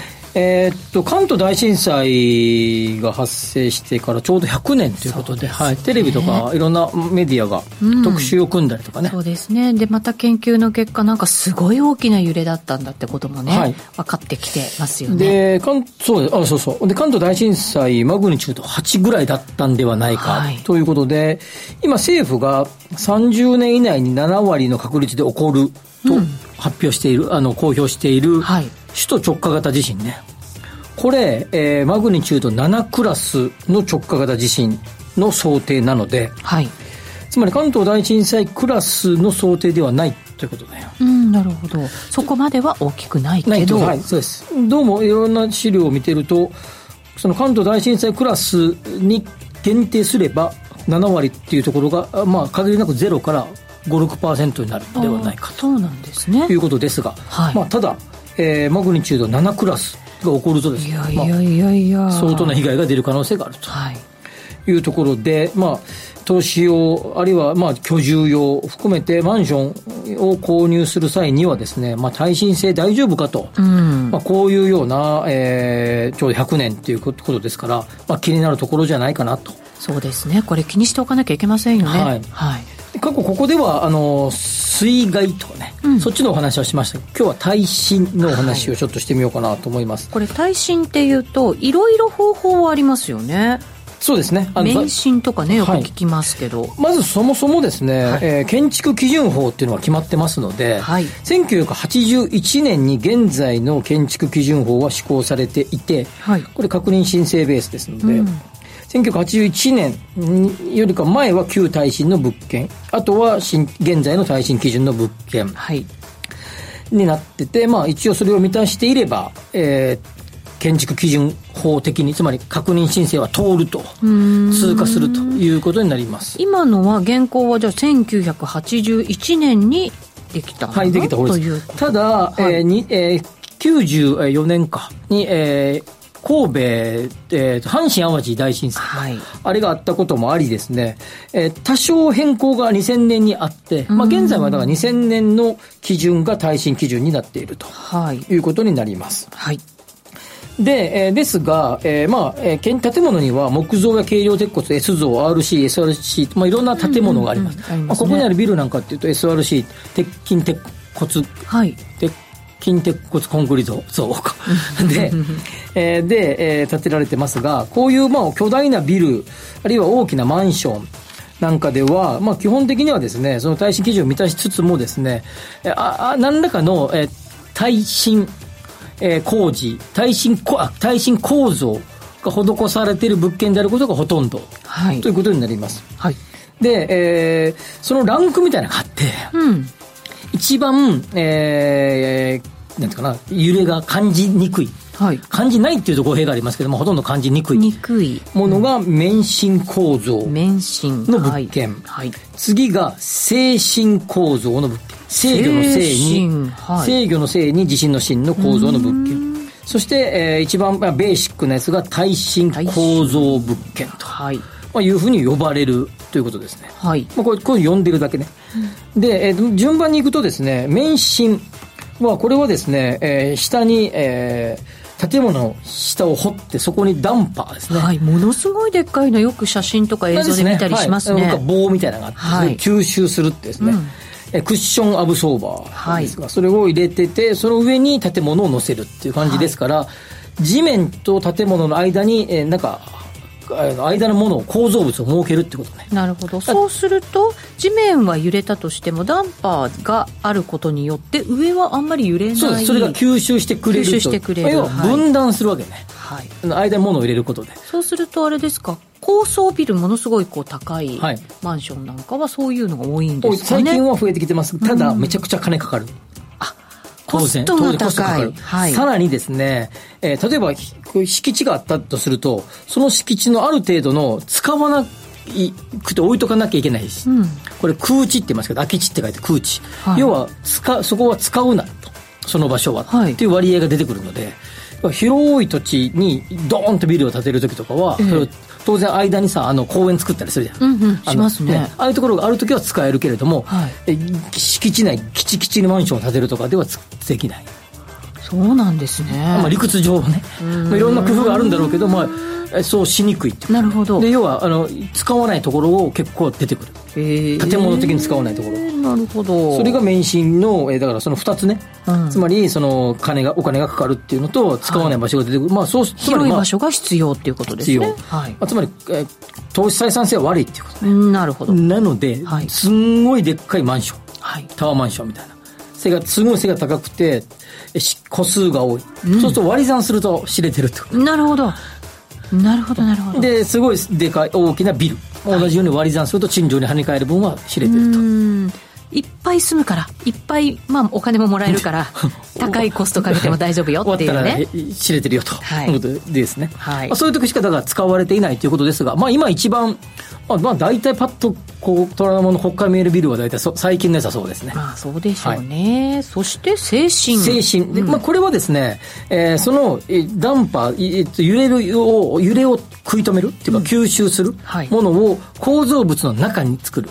関東大震災が発生してからちょうど100年ということ で、はい、テレビとかいろんなメディアが特集を組んだりとかね、うん、そうですね。でまた研究の結果、なんかすごい大きな揺れだったんだってこともね、はい、分かってきてますよね。でそうそうで関東大震災マグニチュード8ぐらいだったんではないか、はい、ということで今政府が30年以内に7割の確率で起こると発表している、公表している、はい、首都直下型地震ね。これ、マグニチュード7クラスの直下型地震の想定なので、はい、つまり関東大震災クラスの想定ではないということだよ、うん、なるほど。そこまでは大きくないけど、はい、そうです。どうもいろんな資料を見てると、その関東大震災クラスに限定すれば7割っていうところが、まあ、限りなく0から5、6% になるのではないかと。そうなんですね。ということですが、はい、まあ、ただマグニチュード7クラスが起こるとですね、まあ、相当な被害が出る可能性があるというところで、はい、まあ、投資用あるいはまあ居住用含めてマンションを購入する際にはですね、まあ、耐震性大丈夫かと、うん、まあ、こういうような、ちょうど100年ということですから、まあ、気になるところじゃないかなと。そうですね、これ気にしておかなきゃいけませんよね、はいはい。過去ここでは水害とかね、うん、そっちのお話はしましたが、今日は耐震のお話をちょっとしてみようかなと思います、はい。これ耐震っていうといろいろ方法はありますよね。そうですね、免震とかね、よく聞きますけど、はい、まずそもそもですね、はい、建築基準法っていうのが決まってますので、はい、1981年に現在の建築基準法は施行されていて、はい、これ確認申請ベースですので、うん、1981年よりか前は旧耐震の物件、あとは現在の耐震基準の物件になってて、はい、まあ、一応それを満たしていれば、建築基準法的に、つまり確認申請は通ると、通過するということになります。今のは現行はじゃあ1981年にできたの、はい、できた法律ということ。ただ、はい、94年かに、神戸、阪神淡路大震災、はい、あれがあったこともありですね、多少変更が2000年にあって、まあ、現在はだから2000年の基準が耐震基準になっていると、はい、いうことになります、はい。で、ですが、まあ、建物には木造や軽量鉄骨、S 像、RC、SRC、まあ、いろんな建物があります、うんうん、ありますね。まあ、ここにあるビルなんかっていうと SRC、鉄筋鉄骨、はい、筋鉄骨コンクリート像かで、建てられてますが、こういう、まあ、巨大なビルあるいは大きなマンションなんかでは、まあ、基本的にはですね、その耐震基準を満たしつつもですね、何らかの耐震工事、耐震構造が施されている物件であることがほとんど、はい、ということになります、はい。で、そのランクみたいなのがあって、うん、一番、なんていうかな、揺れが感じにくい、はい、感じないっていうと語弊がありますけども、ほとんど感じにくいものが免震構造の物件、うん、はいはい、次が制震構造の物件、制御の制に、はい、制御の制に地震の震の構造の物件、そして、一番ベーシックなやつが耐震構造物件と、はい、まあ、いうふうに呼ばれるということですね、はい。まあ、こう呼んでるだけね、うん。で、順番に行くとですね、免震はこれはですね、下に、建物の下を掘ってそこにダンパーですね、はい、ものすごいでっかいのよく写真とか映像で見たりしますね、はい、なんか棒みたいなのがあって、はい、吸収するってですね、うん、クッションアブソーバーですが、はい、それを入れてて、その上に建物を乗せるっていう感じですから、はい、地面と建物の間に、なんか間のものを、構造物を設けるってことね。なるほど。そうすると地面は揺れたとしてもダンパーがあることによって上はあんまり揺れない。そうです。それが吸収してくれると、吸収してくれる、要は分断するわけね、はい、間にものを入れることで。そうするとあれですか、高層ビル、ものすごいこう高いマンションなんかはそういうのが多いんですかね。最近は増えてきてます。ただめちゃくちゃ金かかる。コストが高い、はい、さらにですね、例えば敷地があったとすると、その敷地のある程度の使わなくて置いとかなきゃいけないし、うん、これ空地って言いますけど、空き地って書いて空地、はい、要はそこは使うなと、その場所は、はい、っていう割合が出てくるので、広い土地にドーンとビルを建てるときとかは、当然間にさ、公園作ったりするじゃん、うんうん、しますね。ああいうところがあるときは使えるけれども、はい、敷地内きちにマンションを建てるとかではできない。そうなんですね。まあ、理屈上はね、いろんな工夫があるんだろうけど、まあ、そうしにくいってこと。なるほど。で、要は使わないところを結構出てくる、建物的に使わないところ、なるほど。それが免震の、だからその2つね、うん、つまりそのお金がかかるっていうのと、使わない場所が出てくる、はい、まあ、そう、つまり、まあ、広い場所が必要っていうことですね。必要、はい、まあ、つまり、投資採算性は悪いっていうことね。なるほど。なので、はい、すんごいでっかいマンション、はい、タワーマンションみたいな、すごい背が高くて個数が多い、うん、そうすると割り算すると知れてるってこと。なるほどなるほどなるほど。で、すごいでかい大きなビル、はい、同じように割り算すると賃料に跳ね返る分は知れてると。うん、いっぱい住むから、いっぱい、まあ、お金ももらえるから高いコストかけても大丈夫よっていうね。終わったら知れてるよと、はい、いうことですね、はい。まあ、そういう時しかだから使われていないということですが、まあ、今一番、まあ、大体パッとこう虎ノ門の北海見えるビルは大体最近のやつはそうですね。まあ、そうでしょうね、はい。そして制震、うん、まあ、これはですね、そのダンパー、揺れを食い止めるっていうか、うん、吸収するものを構造物の中に作る、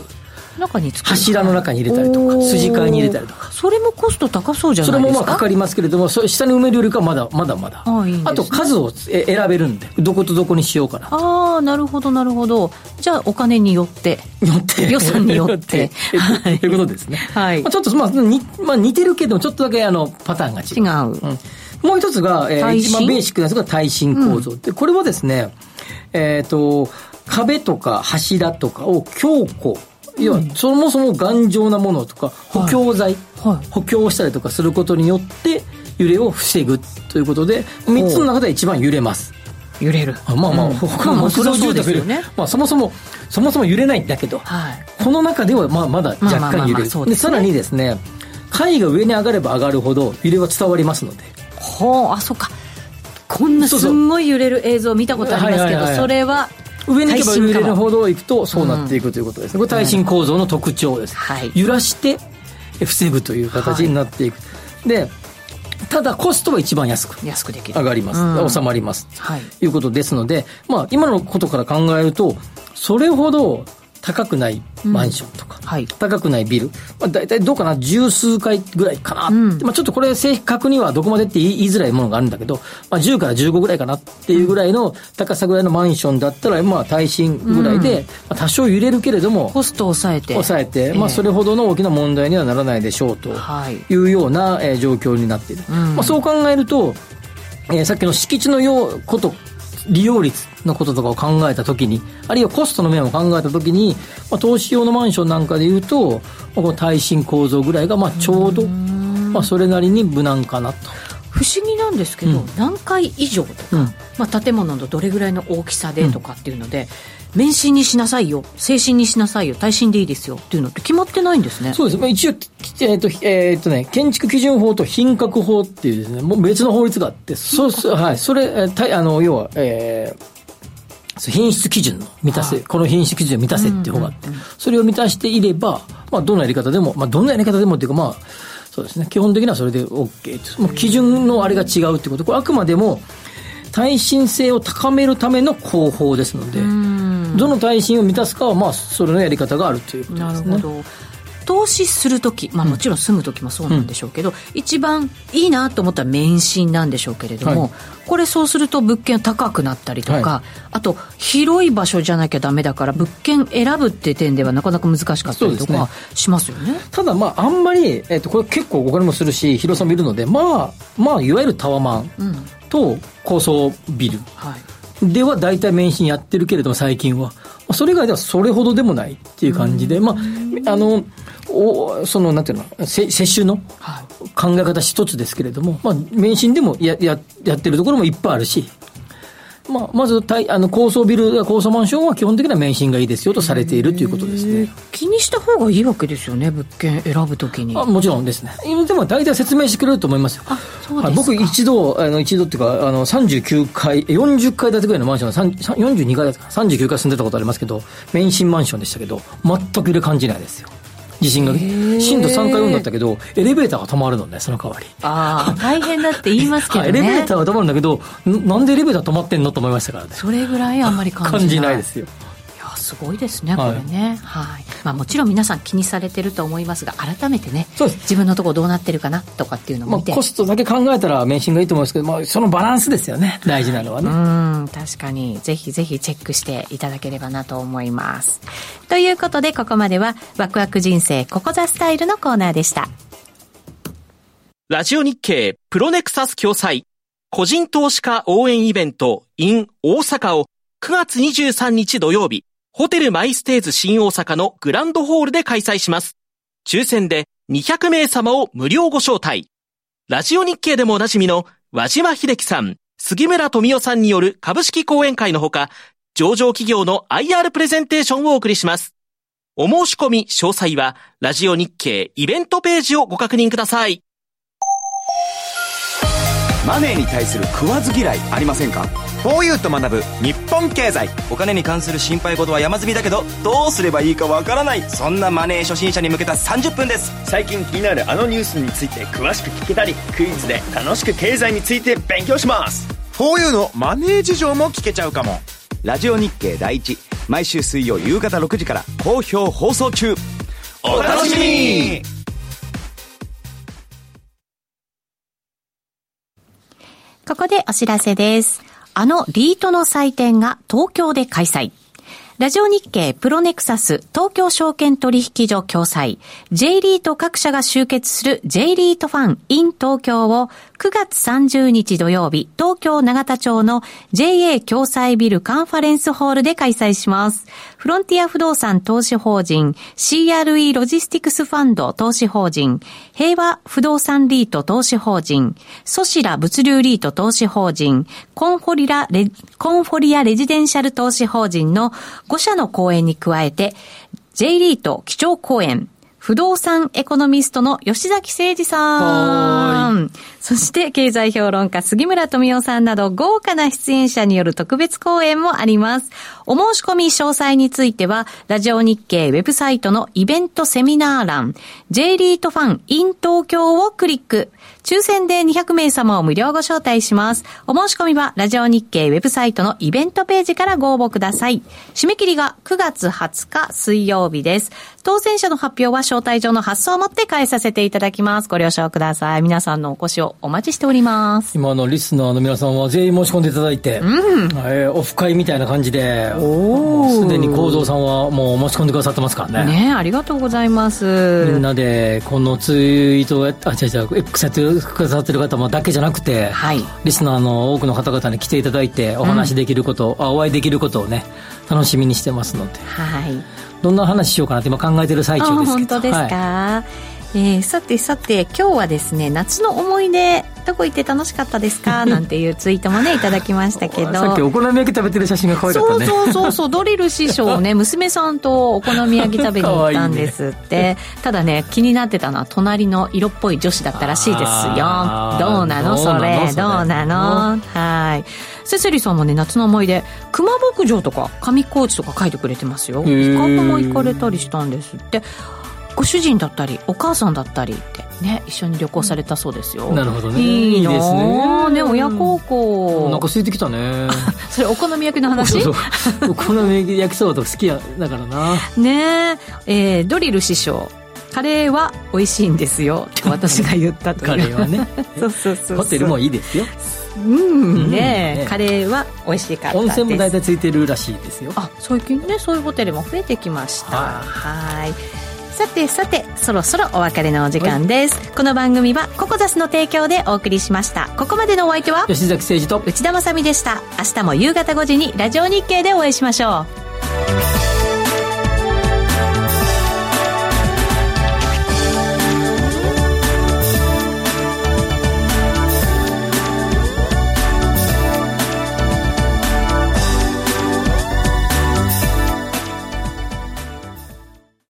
柱の中に入れたりとか、筋交いに入れたりとか。それもコスト高そうじゃないですか。それもまあかかりますけれども、下に埋めるよりかはまだ。ああ、いいんですね。あと数を選べるんで、どことどこにしようかなと。ああ、なるほどなるほど。じゃあお金によって予算によってということですね。はい。まあ、ちょっとまあ似てるけども、ちょっとだけパターンが違う。うん、もう一つが、一番ベーシックなのが耐震構造、うん、で、これはですね、壁とか柱とかを強固、要はそもそも頑丈なものとか補強材、はいはい、補強したりとかすることによって揺れを防ぐということで、3つの中で一番揺れます。揺れる、まあまあ、うん、他の木造住宅より、まあ、まあ、そもそも揺れないんだけど、はい、この中ではまだ若干揺れる。で、さらにですね、階が上に上がれば上がるほど揺れは伝わりますので。ほう、あ、そっか。こんなすんごい揺れる映像見たことありますけど、それは上に行けば揺れるほど行くとそうなっていくということですね。これ耐震構造の特徴です、はい、揺らして防ぐという形になっていく、はい、で、ただコストは一番安くできる、上がります、うん、収まります、はい、ということですので、まあ、今のことから考えるとそれほど高くないマンションとか、うん、はい、高くないビル、まあ、だいたいどうかな、十数回ぐらいかな、うん、まあ、ちょっとこれ正確にはどこまでって言いづらいものがあるんだけど、まあ、10から15ぐらいかなっていうぐらいの高さぐらいのマンションだったら、まあ、耐震ぐらいで、うん、まあ、多少揺れるけれどもコストを抑えて、まあ、それほどの大きな問題にはならないでしょうというような状況になっている、うん、まあ、そう考えると、さっきの敷地の利用率のこととかを考えたときに、あるいはコストの面を考えたときに、まあ、投資用のマンションなんかでいうと、まあ、この耐震構造ぐらいがまあちょうど、まあ、それなりに無難かなと。不思議なんですけど、うん、何階以上とか、うん、まあ、建物のどれぐらいの大きさでとかっていうので、うん、免震にしなさいよ、制震にしなさいよ、耐震でいいですよっていうのって決まってないんですね。そうです、まあ、一応、ね、建築基準法と品格法っていうですね、もう別の法律があって、はい、それ要は、品質基準の満たせ、はい、この品質基準を満たせっていう方があって、うんうんうん、それを満たしていれば、まあ、どんなやり方でも、まあ、どんなやり方でもっていうか、まあ、そうですね、基本的にはそれで OK、 もう基準のあれが違うってこと、これあくまでも耐震性を高めるための工法ですので、どの耐震を満たすかは、まあ、それのやり方があるということですね。なるほど。投資するとき、まあ、もちろん住むときもそうなんでしょうけど、うん、一番いいなと思ったら免震なんでしょうけれども、はい、これそうすると物件高くなったりとか、はい、あと広い場所じゃなきゃダメだから、物件選ぶって点ではなかなか難しかったりとかしますよ ね。ただ、まあ、あんまり、これ結構お金もするし広さもいるので、まあまあ、いわゆるタワマンと高層ビルでは大体免震やってるけれども、最近はそれ以外ではそれほどでもないっていう感じで、まあ、そのなんていうの、接種の考え方一つですけれども、まあ、免震でもやってるところもいっぱいあるし、まず高層ビル、高層マンションは基本的には免震がいいですよとされているということですね。気にした方がいいわけですよね、物件選ぶときに。もちろんですね。でも大体説明してくれると思いますよ。あ、そうですか。僕一度っていうか39階40階建てぐらいのマンション、42階建てか39階住んでたことありますけど、免震マンションでしたけど全く揺れ感じないですよ。地震が震度3か4だったけどエレベーターが止まるのね、その代わり。ああ大変だって言いますけどねエレベーターが止まるんだけど なんでエレベーター止まってんのと思いましたからね。それぐらいあんまり感じないですよ。いやすごいですね、はい、これね、はい。まあ、もちろん皆さん気にされてると思いますが、改めてね自分のとこどうなってるかなとかっていうのも見て、まあ、コストだけ考えたら免震がいいと思うんですけど、まあ、そのバランスですよね、大事なのはね。うん、確かにぜひぜひチェックしていただければなと思います。ということでここまではワクワク人生ココザスタイルのコーナーでした。ラジオ日経プロネクサス共催個人投資家応援イベント in 大阪を9月23日土曜日、ホテルマイステーズ新大阪のグランドホールで開催します。抽選で200名様を無料ご招待。ラジオ日経でもおなじみの和島秀樹さん、杉村富代さんによる株式講演会のほか、上場企業の IR プレゼンテーションをお送りします。お申し込み詳細はラジオ日経イベントページをご確認ください。マネーに対する食わず嫌いありませんか？フォーユーと学ぶ日本経済。お金に関する心配事は山積みだけど、どうすればいいかわからない、そんなマネー初心者に向けた30分です。最近気になるあのニュースについて詳しく聞けたり、クイズで楽しく経済について勉強します。フォーユーのマネー事情も聞けちゃうかも。ラジオ日経第一、毎週水曜夕方6時から好評放送中。お楽しみに。ここでお知らせです。あのリートの祭典が東京で開催。ラジオ日経プロネクサス東京証券取引所共催 J リート各社が集結する J リートファン in 東京を9月30日土曜日、東京永田町の JA 共催ビルカンファレンスホールで開催します。フロンティア不動産投資法人 CRE ロジスティクスファンド投資法人、平和不動産リート投資法人、ソシラ物流リート投資法人、コンフォリアレジデンシャル投資法人の5社の講演に加えて、J リート基調講演、不動産エコノミストの吉崎誠二さん、そして経済評論家杉村富代さんなど豪華な出演者による特別講演もあります。お申し込み詳細についてはラジオ日経ウェブサイトのイベントセミナー欄 J リートファン in 東京をクリック。抽選で200名様を無料ご招待します。お申し込みはラジオ日経ウェブサイトのイベントページからご応募ください。締め切りが9月20日水曜日です。当選者の発表は招待状の発送をもって返させていただきます。ご了承ください。皆さんのお越しをお待ちしております。今リスナーの皆さんは全員申し込んでいただいて、オフ会みたいな感じで、すでに幸三さんはもう申し込んでくださってますからね。ね、ありがとうございます。みんなでこのツイートをX やってるくださってる方もだけじゃなくて、はい、リスナーの多くの方々に来ていただいてお話できること、お会いできることをね楽しみにしてますので、はい、どんな話しようかなって今考えてる最中ですけど。本当ですか、はい。さて今日はですね、夏の思い出どこ行って楽しかったですかなんていうツイートもねいただきましたけどさっきお好み焼き食べてる写真が可愛かったね。そうドリル師匠ね娘さんとお好み焼き食べに行ったんですっていい、ね、ただね気になってたのは隣の色っぽい女子だったらしいですよ。どうなのそれはい。セセリさんもね夏の思い出熊牧場とか上高地とか書いてくれてますよ。企画も行かれたりしたんですって。ご主人だったりお母さんだったりってね、一緒に旅行されたそうですよ。なるほどね。いいですね。ね、親孝行。なんか空いてきたね。それお好み焼きの話？そうお好み焼きそばとか好きやだからな。ねえ、ドリル師匠。カレーは美味しいんですよと私が言ったというカレーはねそうホテルもいいですよ。うんね、カレーは美味しかったです。温泉も大体ついてるらしいですよ。あ、最近ねそういうホテルも増えてきました。はい。さてそろそろお別れのお時間です。この番組はココザスの提供でお送りしました。ここまでのお相手は吉崎誠二と内田まさみでした。明日も夕方5時にラジオ日経でお会いしましょう。